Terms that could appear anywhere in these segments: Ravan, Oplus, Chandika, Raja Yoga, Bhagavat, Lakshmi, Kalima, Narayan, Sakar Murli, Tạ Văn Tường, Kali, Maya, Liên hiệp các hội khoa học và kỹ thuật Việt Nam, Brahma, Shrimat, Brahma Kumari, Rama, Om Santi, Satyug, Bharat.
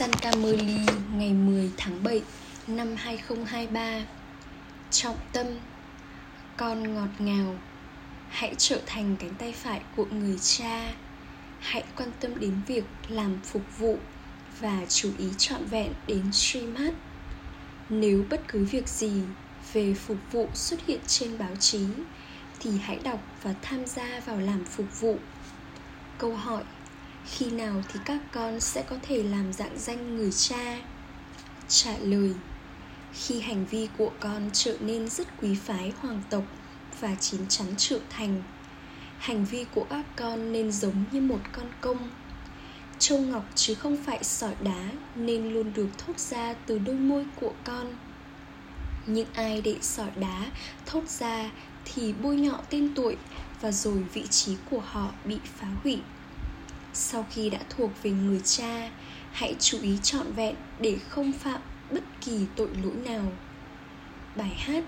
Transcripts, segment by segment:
Sakar Murli ngày 10 tháng 7 năm 2023. Trọng tâm: con ngọt ngào, hãy trở thành cánh tay phải của người cha. Hãy quan tâm đến việc làm phục vụ và chú ý trọn vẹn đến Shrimat. Nếu bất cứ việc gì về phục vụ xuất hiện trên báo chí thì hãy đọc và tham gia vào làm phục vụ. Câu hỏi: khi nào thì các con sẽ có thể làm rạng danh người cha? Trả lời: khi hành vi của con trở nên rất quý phái hoàng tộc và chín chắn trưởng thành. Hành vi của các con nên giống như một con công. Châu ngọc chứ không phải sỏi đá nên luôn được thốt ra từ đôi môi của con. Nhưng ai để sỏi đá thốt ra thì bôi nhọ tên tuổi và rồi vị trí của họ bị phá hủy. Sau khi đã thuộc về người cha, hãy chú ý trọn vẹn để không phạm bất kỳ tội lỗi nào. Bài hát: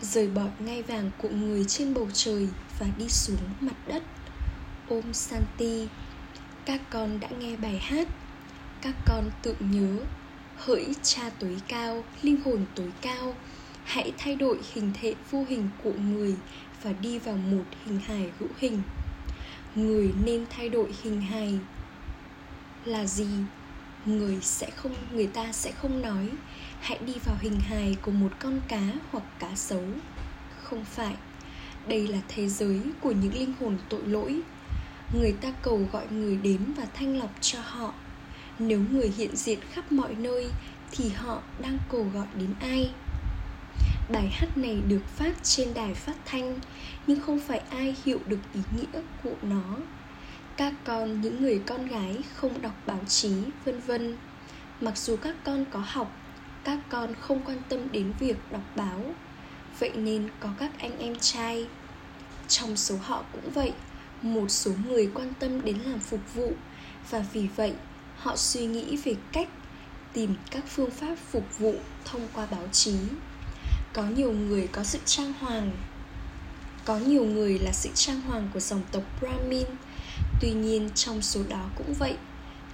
rời bọt ngai vàng của người trên bầu trời và đi xuống mặt đất. Om Santi. Các con đã nghe bài hát. Các con tự nhớ: hỡi cha tối cao, linh hồn tối cao, hãy thay đổi hình thể vô hình của người và đi vào một hình hài hữu hình. Người nên thay đổi hình hài là gì? Người ta sẽ không nói hãy đi vào hình hài của một con cá hoặc cá sấu. Không phải. Đây là thế giới của những linh hồn tội lỗi. Người ta cầu gọi người đến và thanh lọc cho họ. Nếu người hiện diện khắp mọi nơi thì họ đang cầu gọi đến ai? Bài hát này được phát trên đài phát thanh, nhưng không phải ai hiểu được ý nghĩa của nó. Các con, những người con gái không đọc báo chí, v.v. Mặc dù các con có học, các con không quan tâm đến việc đọc báo. Vậy nên có các anh em trai. Trong số họ cũng vậy, một số người quan tâm đến làm phục vụ, và vì vậy họ suy nghĩ về cách tìm các phương pháp phục vụ thông qua báo chí. Có nhiều người có sự trang hoàng. Có nhiều người là sự trang hoàng của dòng tộc Brahmin. Tuy nhiên trong số đó cũng vậy,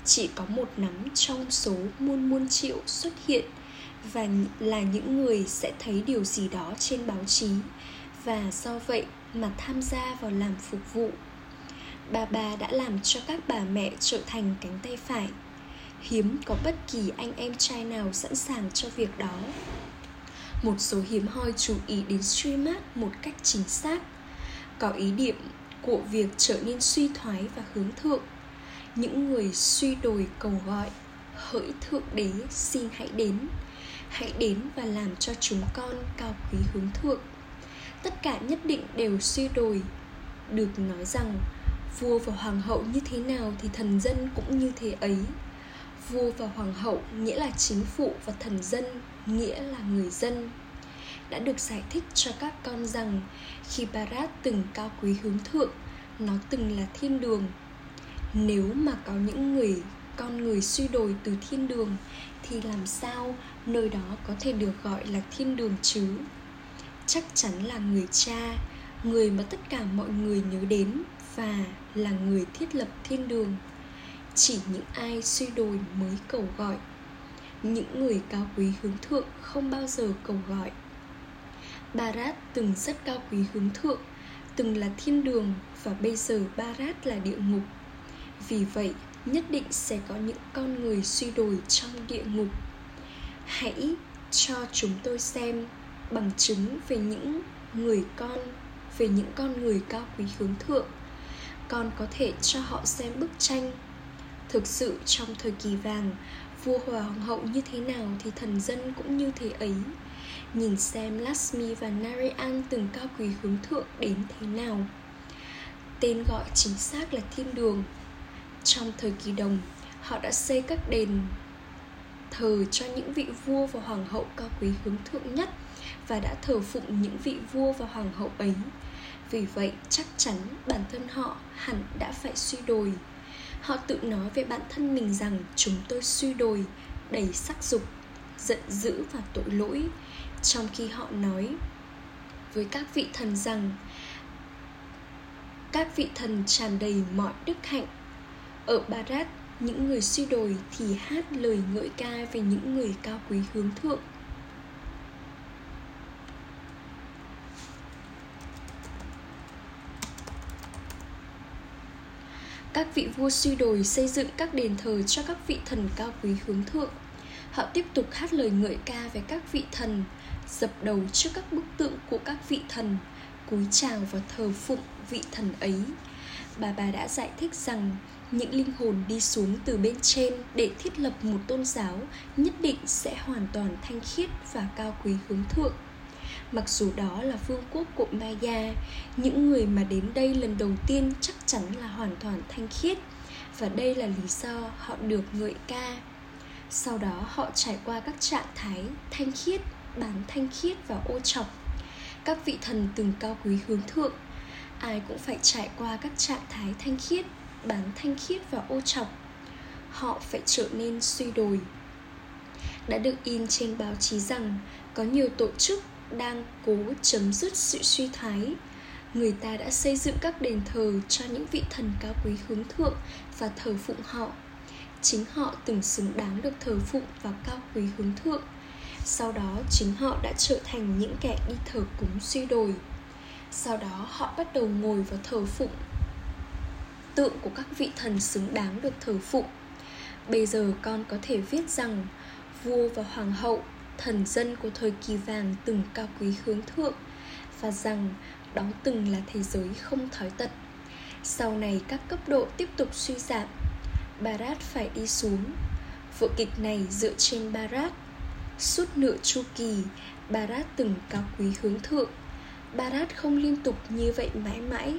chỉ có một nắm trong số muôn triệu xuất hiện và là những người sẽ thấy điều gì đó trên báo chí và do vậy mà tham gia vào làm phục vụ. Bà đã làm cho các bà mẹ trở thành cánh tay phải. Hiếm có bất kỳ anh em trai nào sẵn sàng cho việc đó. Một số hiếm hoi chú ý đến Shrimat một cách chính xác, có ý điểm của việc trở nên suy thoái và hướng thượng. Những người suy đồi cầu gọi: hỡi Thượng Đế, xin hãy đến. Hãy đến và làm cho chúng con cao quý hướng thượng. Tất cả nhất định đều suy đồi. Được nói rằng vua và hoàng hậu như thế nào thì thần dân cũng như thế ấy. Vua và hoàng hậu nghĩa là chính phủ và thần dân nghĩa là người dân. Đã được giải thích cho các con rằng khi Bharat từng cao quý hướng thượng, nó từng là thiên đường. Nếu mà có những người con người suy đồi từ thiên đường thì làm sao nơi đó có thể được gọi là thiên đường chứ? Chắc chắn là người cha, người mà tất cả mọi người nhớ đến và là người thiết lập thiên đường. Chỉ những ai suy đồi mới cầu gọi. Những người cao quý hướng thượng không bao giờ cầu gọi. Bharat từng rất cao quý hướng thượng, từng là thiên đường và bây giờ Bharat là địa ngục. Vì vậy, nhất định sẽ có những con người suy đồi trong địa ngục. Hãy cho chúng tôi xem bằng chứng về những con người cao quý hướng thượng. Con có thể cho họ xem bức tranh. Thực sự trong thời kỳ vàng, vua hoàng hậu như thế nào thì thần dân cũng như thế ấy. Nhìn xem Lakshmi và Narayan từng cao quý hướng thượng đến thế nào. Tên gọi chính xác là thiên đường. Trong thời kỳ đồng, họ đã xây các đền thờ cho những vị vua và hoàng hậu cao quý hướng thượng nhất và đã thờ phụng những vị vua và hoàng hậu ấy. Vì vậy chắc chắn bản thân họ hẳn đã phải suy đồi. Họ tự nói về bản thân mình rằng chúng tôi suy đồi, đầy sắc dục, giận dữ và tội lỗi. Trong khi họ nói với các vị thần rằng các vị thần tràn đầy mọi đức hạnh. Ở Bharat, Những người suy đồi thì hát lời ngợi ca về những người cao quý hướng thượng. Các vị vua suy đồi xây dựng các đền thờ cho các vị thần cao quý hướng thượng. Họ tiếp tục hát lời ngợi ca về các vị thần, dập đầu trước các bức tượng của các vị thần, cúi chào và thờ phụng vị thần ấy. Bà đã giải thích rằng những linh hồn đi xuống từ bên trên để thiết lập một tôn giáo nhất định sẽ hoàn toàn thanh khiết và cao quý hướng thượng. Mặc dù đó là vương quốc của Maya, những người mà đến đây lần đầu tiên chắc chắn là hoàn toàn thanh khiết, và đây là lý do họ được ngợi ca. Sau đó họ trải qua các trạng thái thanh khiết, bán thanh khiết và ô trọc. Các vị thần từng cao quý hướng thượng, ai cũng phải trải qua các trạng thái thanh khiết, bán thanh khiết và ô trọc. Họ phải trở nên suy đồi. Đã được in trên báo chí rằng có nhiều tổ chức đang cố chấm dứt sự suy thoái. Người ta đã xây dựng các đền thờ cho những vị thần cao quý hướng thượng và thờ phụng họ. Chính họ từng xứng đáng được thờ phụng và cao quý hướng thượng. Sau đó chính họ đã trở thành những kẻ đi thờ cúng suy đồi. Sau đó họ bắt đầu ngồi và thờ phụng tượng của các vị thần xứng đáng được thờ phụng. Bây giờ con có thể viết rằng vua và hoàng hậu, thần dân của thời kỳ vàng từng cao quý hướng thượng, và rằng đó từng là thế giới không thói tật. Sau này các cấp độ tiếp tục suy giảm. Bharat phải đi xuống. Vở kịch này dựa trên Bharat. Suốt nửa chu kỳ, Bharat từng cao quý hướng thượng. Bharat không liên tục như vậy mãi mãi.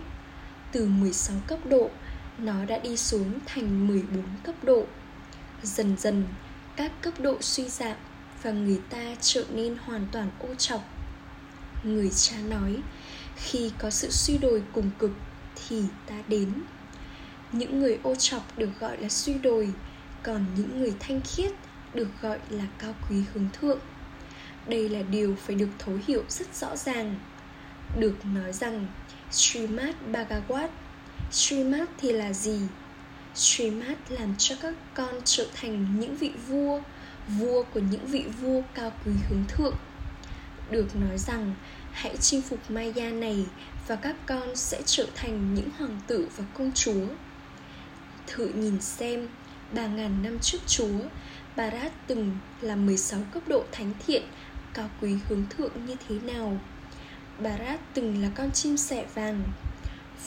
Từ 16 cấp độ, nó đã đi xuống thành 14 cấp độ. Dần dần, các cấp độ suy giảm và người ta trở nên hoàn toàn ô trọc. Người cha nói, khi có sự suy đồi cùng cực thì ta đến. Những người ô trọc được gọi là suy đồi, còn những người thanh khiết được gọi là cao quý hướng thượng. Đây là điều phải được thấu hiểu rất rõ ràng. Được nói rằng Shrimat Bhagavat. Shrimat thì là gì? Shrimat làm cho các con trở thành những vị vua, vua của những vị vua cao quý hướng thượng. Được nói rằng hãy chinh phục Maya này và các con sẽ trở thành những hoàng tử và công chúa. Thử nhìn xem, 3.000 năm trước Chúa, Bharat từng là 16 cấp độ thánh thiện, cao quý hướng thượng như thế nào. Bharat từng là con chim sẻ vàng.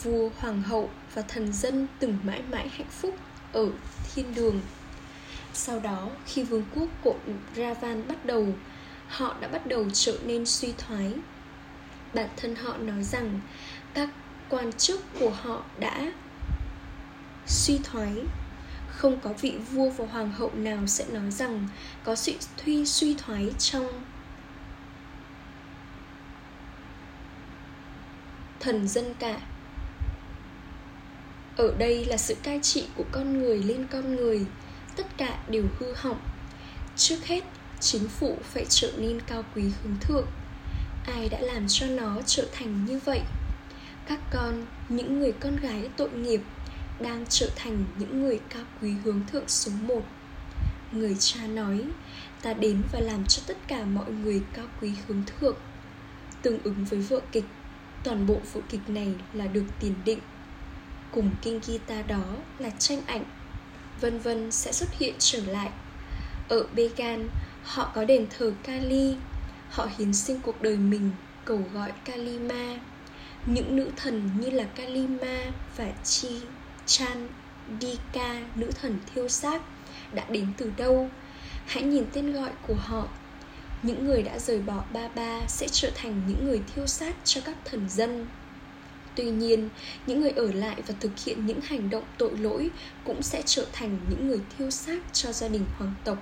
Vua, hoàng hậu và thần dân từng mãi mãi hạnh phúc ở thiên đường. Sau đó, khi vương quốc của Ravan bắt đầu, họ đã bắt đầu trở nên suy thoái. Bản thân họ nói rằng các quan chức của họ đã suy thoái. Không có vị vua và hoàng hậu nào sẽ nói rằng có sự suy thoái trong thần dân cả. Ở đây là sự cai trị của con người lên con người. Tất cả đều hư hỏng. Trước hết, chính phủ phải trở nên cao quý hướng thượng. Ai đã làm cho nó trở thành như vậy? Các con, những người con gái tội nghiệp, đang trở thành những người cao quý hướng thượng số 1. Người cha nói, ta đến và làm cho tất cả mọi người cao quý hướng thượng. Tương ứng với vở kịch, toàn bộ vở kịch này là được tiền định. Cùng kinh guitar đó là tranh ảnh, vân vân sẽ xuất hiện trở lại. Ở Began, họ có đền thờ Kali. Họ hiến sinh cuộc đời mình cầu gọi Kalima. Những nữ thần như là Kalima và Chandika, nữ thần thiêu xác, đã đến từ đâu? Hãy nhìn tên gọi của họ. Những người đã rời bỏ Baba sẽ trở thành những người thiêu xác cho các thần dân. Tuy nhiên, những người ở lại và thực hiện những hành động tội lỗi cũng sẽ trở thành những người thiêu xác cho gia đình hoàng tộc.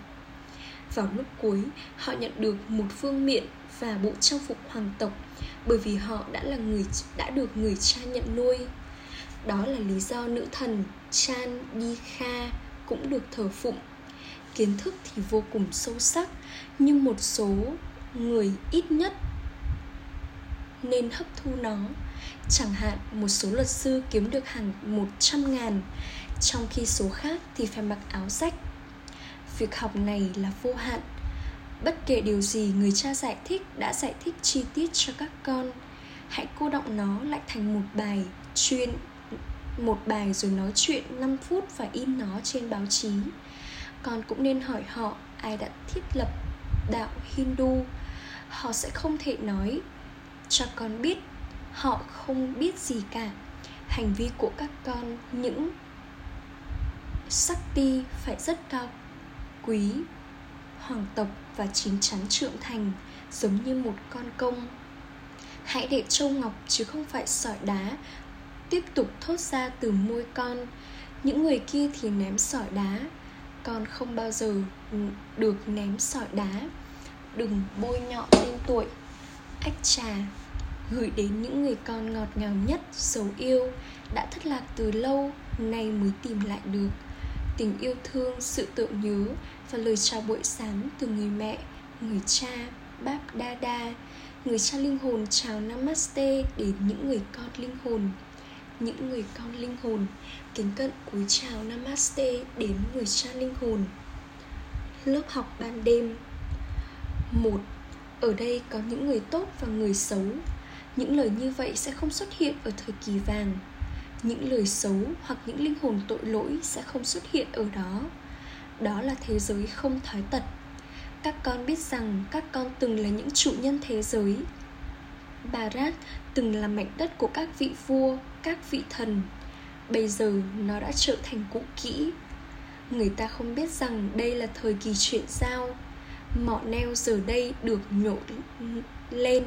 Vào lúc cuối, họ nhận được một vương miện và bộ trang phục hoàng tộc, bởi vì họ đã được người cha nhận nuôi. Đó là lý do nữ thần Chandika cũng được thờ phụng. Kiến thức thì vô cùng sâu sắc, nhưng một số người ít nhất nên hấp thu nó. Chẳng hạn một số luật sư kiếm được hàng 100.000, trong khi số khác thì phải mặc áo rách. Việc học này là vô hạn. Bất kể điều gì người cha giải thích đã giải thích chi tiết cho các con, hãy cô đọng nó lại thành một bài rồi nói chuyện 5 phút và in nó trên báo chí. Con cũng nên hỏi họ ai đã thiết lập đạo Hindu. Họ sẽ không thể nói cho con biết họ không biết gì cả. Hành vi của các con, những Sakti phải rất cao quý, hoàng tộc và chín chắn trưởng thành, giống như một con công. Hãy để châu ngọc chứ không phải sỏi đá tiếp tục thốt ra từ môi con. Những người kia thì ném sỏi đá, con không bao giờ được ném sỏi đá. Đừng bôi nhọ tên tuổi. Ách trà gửi đến những người con ngọt ngào nhất, dấu yêu đã thất lạc từ lâu nay mới tìm lại được. Tình yêu thương, sự tưởng nhớ và lời chào buổi sáng từ người mẹ, người cha, Báp Đa Đa, người cha linh hồn chào Namaste đến những người con linh hồn. Những người con linh hồn kính cẩn cúi chào Namaste đến người cha linh hồn. Lớp học ban đêm. 1. Ở đây có những người tốt và người xấu. Những lời như vậy sẽ không xuất hiện ở thời kỳ vàng. Những lời xấu hoặc những linh hồn tội lỗi sẽ không xuất hiện ở đó. Đó là thế giới không thói tật. Các con biết rằng các con từng là những chủ nhân thế giới. Bharat từng là mảnh đất của các vị vua, các vị thần. Bây giờ nó đã trở thành cũ kỹ. Người ta không biết rằng đây là thời kỳ chuyển giao. Mỏ neo giờ đây được nhổ lên.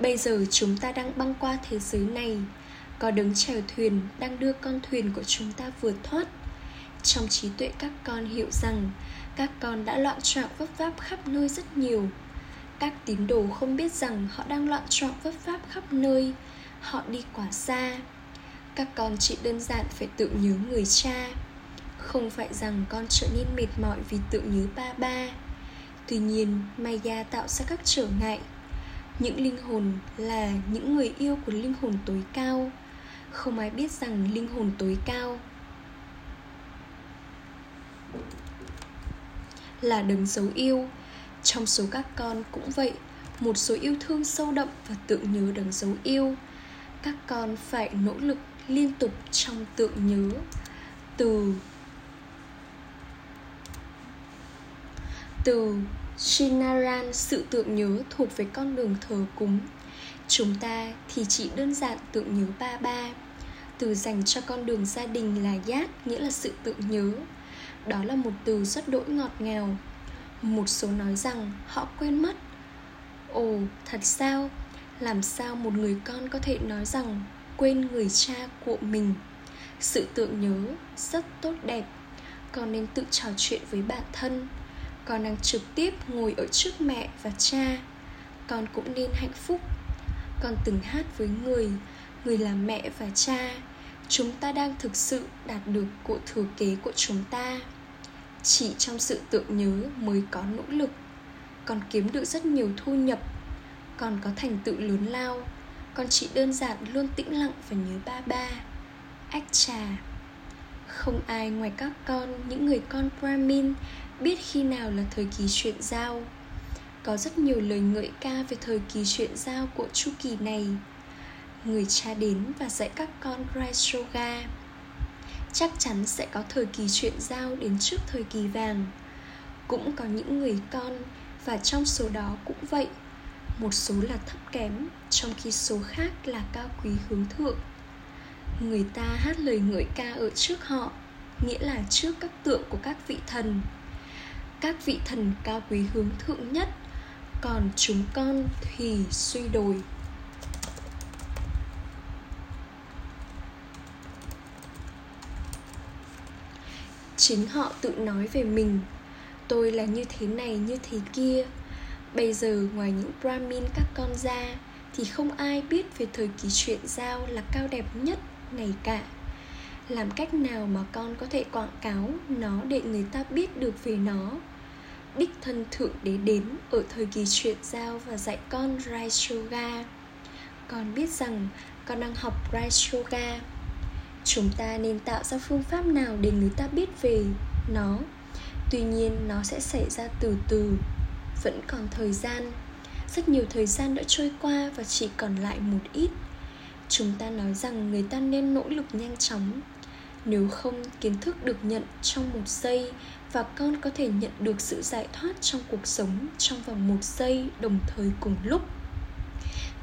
Bây giờ chúng ta đang băng qua thế giới này. Có đấng chèo thuyền đang đưa con thuyền của chúng ta vượt thoát. Trong trí tuệ các con hiểu rằng các con đã loạn choạng vấp váp khắp nơi rất nhiều. Các tín đồ không biết rằng họ đang loạn choạng vấp váp khắp nơi. Họ đi quá xa. Các con chỉ đơn giản phải tưởng nhớ người cha. Không phải rằng con trở nên mệt mỏi vì tưởng nhớ ba ba. Tuy nhiên, Maya tạo ra các trở ngại. Những linh hồn là những người yêu của linh hồn tối cao. Không ai biết rằng linh hồn tối cao là đấng dấu yêu. Trong số các con cũng vậy. Một số yêu thương sâu đậm và tưởng nhớ đấng dấu yêu. Các con phải nỗ lực liên tục trong tưởng nhớ. Từ Narayan, sự tưởng nhớ thuộc về con đường thờ cúng. Chúng ta thì chỉ đơn giản tưởng nhớ ba ba. Từ dành cho con đường gia đình là Yát, nghĩa là sự tưởng nhớ. Đó là một từ rất đỗi ngọt ngào. Một số nói rằng họ quên mất. Ồ, thật sao? Làm sao một người con có thể nói rằng quên người cha của mình? Sự tưởng nhớ rất tốt đẹp. Con nên tự trò chuyện với bản thân. Con đang trực tiếp ngồi ở trước mẹ và cha. Con cũng nên hạnh phúc. Con từng hát với người là mẹ và cha. Chúng ta đang thực sự đạt được cội thừa kế của chúng ta. Chỉ trong sự tưởng nhớ mới có nỗ lực. Con kiếm được rất nhiều thu nhập. Con có thành tựu lớn lao. Con chỉ đơn giản luôn tĩnh lặng và nhớ ba ba. Ách trà. Không ai ngoài các con, những người con Brahmin, biết khi nào là thời kỳ chuyển giao. Có rất nhiều lời ngợi ca về thời kỳ chuyển giao của chu kỳ này. Người cha đến và dạy các con Raja Yoga. Chắc chắn sẽ có thời kỳ chuyển giao đến trước thời kỳ vàng. Cũng có những người con, và trong số đó cũng vậy. Một số là thấp kém, trong khi số khác là cao quý hướng thượng. Người ta hát lời ngợi ca ở trước họ, nghĩa là trước các tượng của các vị thần. Các vị thần cao quý hướng thượng nhất, còn chúng con thì suy đồi. Chính họ tự nói về mình, tôi là như thế này như thế kia. Bây giờ ngoài những Brahmin các con ra thì không ai biết về thời kỳ chuyển giao là cao đẹp nhất này cả. Làm cách nào mà con có thể quảng cáo nó để người ta biết được về nó? Đích thân Thượng Đế đến ở thời kỳ chuyển giao và dạy con Raja Yoga. Con biết rằng con đang học Raja Yoga. Chúng ta nên tạo ra phương pháp nào để người ta biết về nó. Tuy nhiên nó sẽ xảy ra từ từ. Vẫn còn thời gian. Rất nhiều thời gian đã trôi qua và chỉ còn lại một ít. Chúng ta nói rằng người ta nên nỗ lực nhanh chóng. Nếu không, kiến thức được nhận trong một giây và con có thể nhận được sự giải thoát trong cuộc sống trong vòng một giây đồng thời cùng lúc.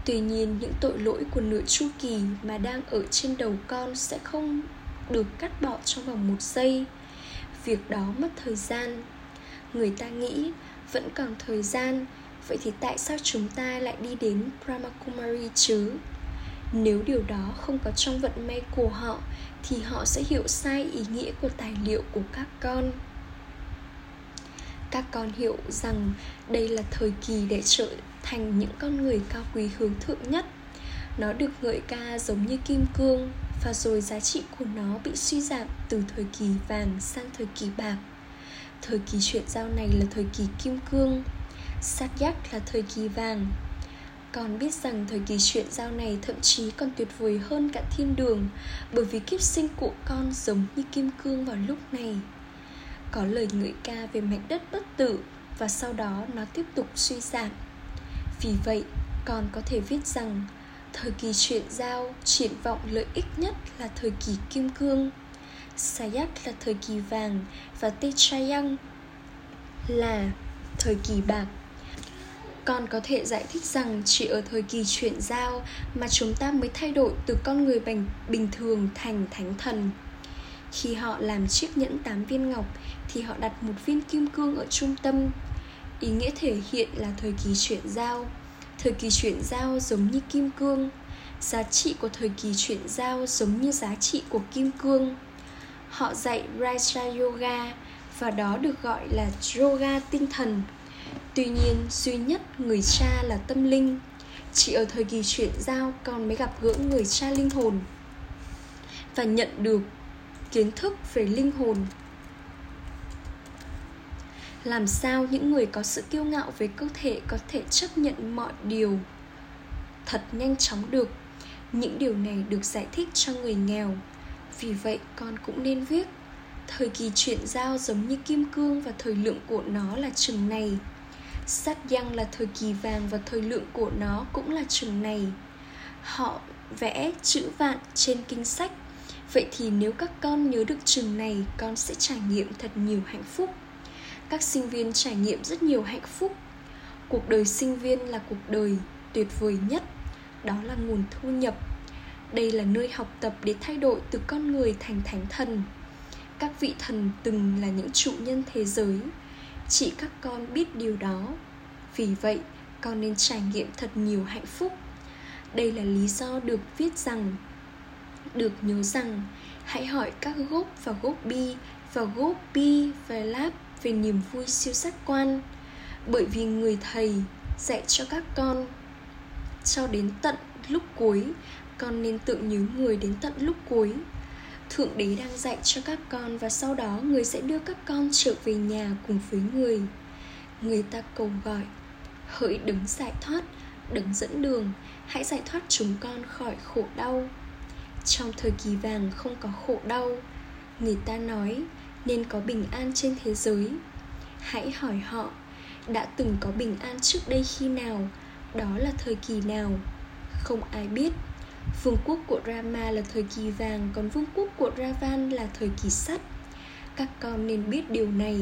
Tuy nhiên, những tội lỗi của nửa chu kỳ mà đang ở trên đầu con sẽ không được cắt bỏ trong vòng một giây. Việc đó mất thời gian. Người ta nghĩ vẫn còn thời gian, vậy thì tại sao chúng ta lại đi đến Brahma Kumari chứ? Nếu điều đó không có trong vận may của họ thì họ sẽ hiểu sai ý nghĩa của tài liệu của các con. Các con hiểu rằng đây là thời kỳ để trở thành những con người cao quý hướng thượng nhất. Nó được ngợi ca giống như kim cương, và rồi giá trị của nó bị suy giảm từ thời kỳ vàng sang thời kỳ bạc. Thời kỳ chuyển giao này là thời kỳ kim cương, Satyug là thời kỳ vàng. Con biết rằng thời kỳ chuyển giao này thậm chí còn tuyệt vời hơn cả thiên đường, bởi vì kiếp sinh của con giống như kim cương vào lúc này. Có lời ngợi ca về mảnh đất bất tử và sau đó nó tiếp tục suy giảm. Vì vậy, con có thể viết rằng thời kỳ chuyển giao triển vọng lợi ích nhất là thời kỳ kim cương, Sayak là thời kỳ vàng và Techayang là thời kỳ bạc. Con có thể giải thích rằng chỉ ở thời kỳ chuyển giao mà chúng ta mới thay đổi từ con người bình thường thành thánh thần. Khi họ làm chiếc nhẫn 8 viên ngọc thì họ đặt một viên kim cương ở trung tâm. Ý nghĩa thể hiện là thời kỳ chuyển giao. Thời kỳ chuyển giao giống như kim cương. Giá trị của thời kỳ chuyển giao giống như giá trị của kim cương. Họ dạy Raja Yoga và đó được gọi là Yoga tinh thần. Tuy nhiên, duy nhất người cha là tâm linh. Chỉ ở thời kỳ chuyển giao con mới gặp gỡ người cha linh hồn và nhận được kiến thức về linh hồn. Làm sao những người có sự kiêu ngạo về cơ thể có thể chấp nhận mọi điều thật nhanh chóng được? Những điều này được giải thích cho người nghèo. Vì vậy, con cũng nên viết thời kỳ chuyển giao giống như kim cương và thời lượng của nó là chừng này. Satyang là thời kỳ vàng và thời lượng của nó cũng là chừng này. Họ vẽ chữ vạn trên kinh sách. Vậy thì nếu các con nhớ được chừng này, con sẽ trải nghiệm thật nhiều hạnh phúc. Các sinh viên trải nghiệm rất nhiều hạnh phúc. Cuộc đời sinh viên là cuộc đời tuyệt vời nhất. Đó là nguồn thu nhập. Đây là nơi học tập để thay đổi từ con người thành thánh thần. Các vị thần từng là những chủ nhân thế giới. Chỉ các con biết điều đó. Vì vậy, con nên trải nghiệm thật nhiều hạnh phúc. Đây là lý do được nhớ rằng hãy hỏi các Gop và Gopi và Gopi Vallabh về niềm vui siêu giác quan, bởi vì người thầy dạy cho các con cho đến tận lúc cuối. Con nên tự nhớ người đến tận lúc cuối. Thượng đế đang dạy cho các con và sau đó người sẽ đưa các con trở về nhà cùng với người. Người ta cầu gọi: hỡi đấng giải thoát, đấng dẫn đường, hãy giải thoát chúng con khỏi khổ đau. Trong thời kỳ vàng không có khổ đau. Người ta nói nên có bình an trên thế giới. Hãy hỏi họ đã từng có bình an trước đây khi nào, đó là thời kỳ nào. Không ai biết. Vương quốc của Rama là thời kỳ vàng, còn vương quốc của Ravan là thời kỳ sắt. Các con nên biết điều này.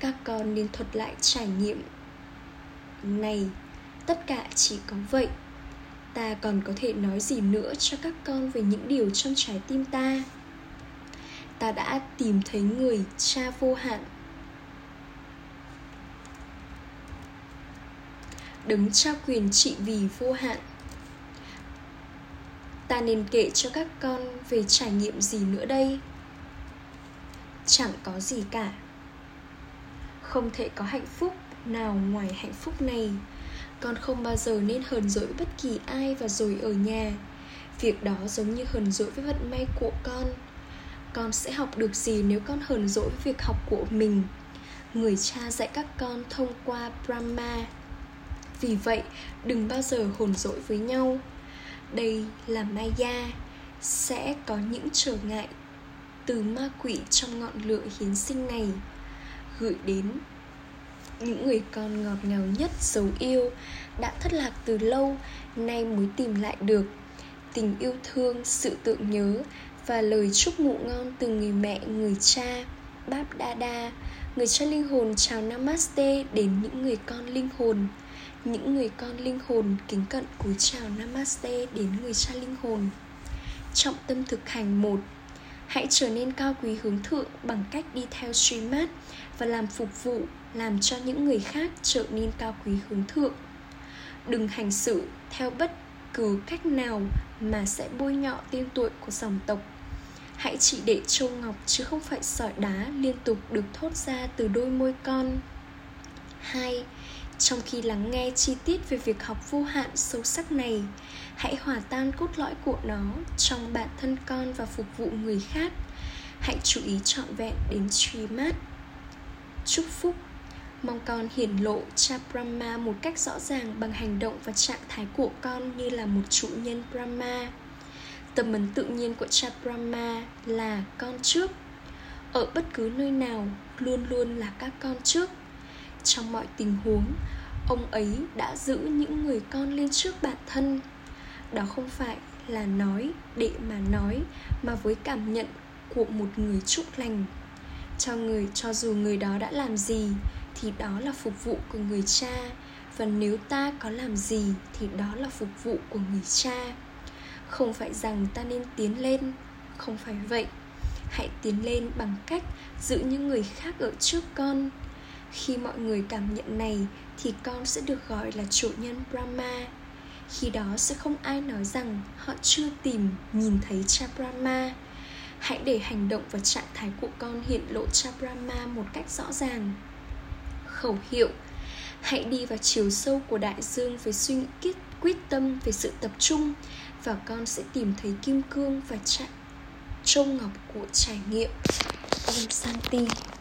Các con nên thuật lại trải nghiệm này. Tất cả chỉ có vậy. Ta còn có thể nói gì nữa cho các con về những điều trong trái tim ta? Ta đã tìm thấy người cha vô hạn. Đấng trao quyền trị vì vô hạn. Ta nên kể cho các con về trải nghiệm gì nữa đây? Chẳng có gì cả. Không thể có hạnh phúc nào ngoài hạnh phúc này. Con không bao giờ nên hờn dỗi bất kỳ ai và rồi ở nhà. Việc đó giống như hờn dỗi với vận may của con. Con sẽ học được gì nếu con hờn dỗi với việc học của mình? Người cha dạy các con thông qua Brahma. Vì vậy, đừng bao giờ hờn dỗi với nhau. Đây là Maya, sẽ có những trở ngại từ ma quỷ trong ngọn lửa hiến sinh này, gửi đến những người con ngọt ngào nhất dấu yêu đã thất lạc từ lâu, nay mới tìm lại được tình yêu thương, sự tưởng nhớ và lời chúc ngủ ngon từ người mẹ, người cha, Báp Đa Đa, người cha linh hồn chào Namaste đến những người con linh hồn. Những người con linh hồn kính cận cúi chào Namaste đến người cha linh hồn. Trọng tâm thực hành 1. Hãy trở nên cao quý hướng thượng bằng cách đi theo Shrimat và làm phục vụ, làm cho những người khác trở nên cao quý hướng thượng. Đừng hành xử theo bất cứ cách nào mà sẽ bôi nhọ tên tuổi của dòng tộc. Hãy chỉ để châu ngọc chứ không phải sỏi đá liên tục được thốt ra từ đôi môi con. 2. Trong khi lắng nghe chi tiết về việc học vô hạn sâu sắc này, hãy hòa tan cốt lõi của nó trong bản thân con và phục vụ người khác. Hãy chú ý trọn vẹn đến Shrimat. Chúc phúc. Mong con hiển lộ cha Brahma một cách rõ ràng bằng hành động và trạng thái của con như là một chủ nhân Brahma. Tâm ấn tự nhiên của cha Brahma là con trước. Ở bất cứ nơi nào, luôn luôn là các con trước. Trong mọi tình huống, ông ấy đã giữ những người con lên trước bản thân. Đó không phải là nói để mà nói, mà với cảm nhận của một người chúc lành. Cho dù người đó đã làm gì, thì đó là phục vụ của người cha. Và nếu ta có làm gì, thì đó là phục vụ của người cha. Không phải rằng ta nên tiến lên, không phải vậy. Hãy tiến lên bằng cách giữ những người khác ở trước con. Khi mọi người cảm nhận này thì con sẽ được gọi là chủ nhân Brahma. Khi đó sẽ không ai nói rằng họ chưa tìm nhìn thấy cha Brahma. Hãy để hành động và trạng thái của con hiện lộ cha Brahma một cách rõ ràng. Khẩu hiệu: hãy đi vào chiều sâu của đại dương với suy nghĩ quyết tâm, về sự tập trung, và con sẽ tìm thấy kim cương và châu ngọc của trải nghiệm. Om Santi.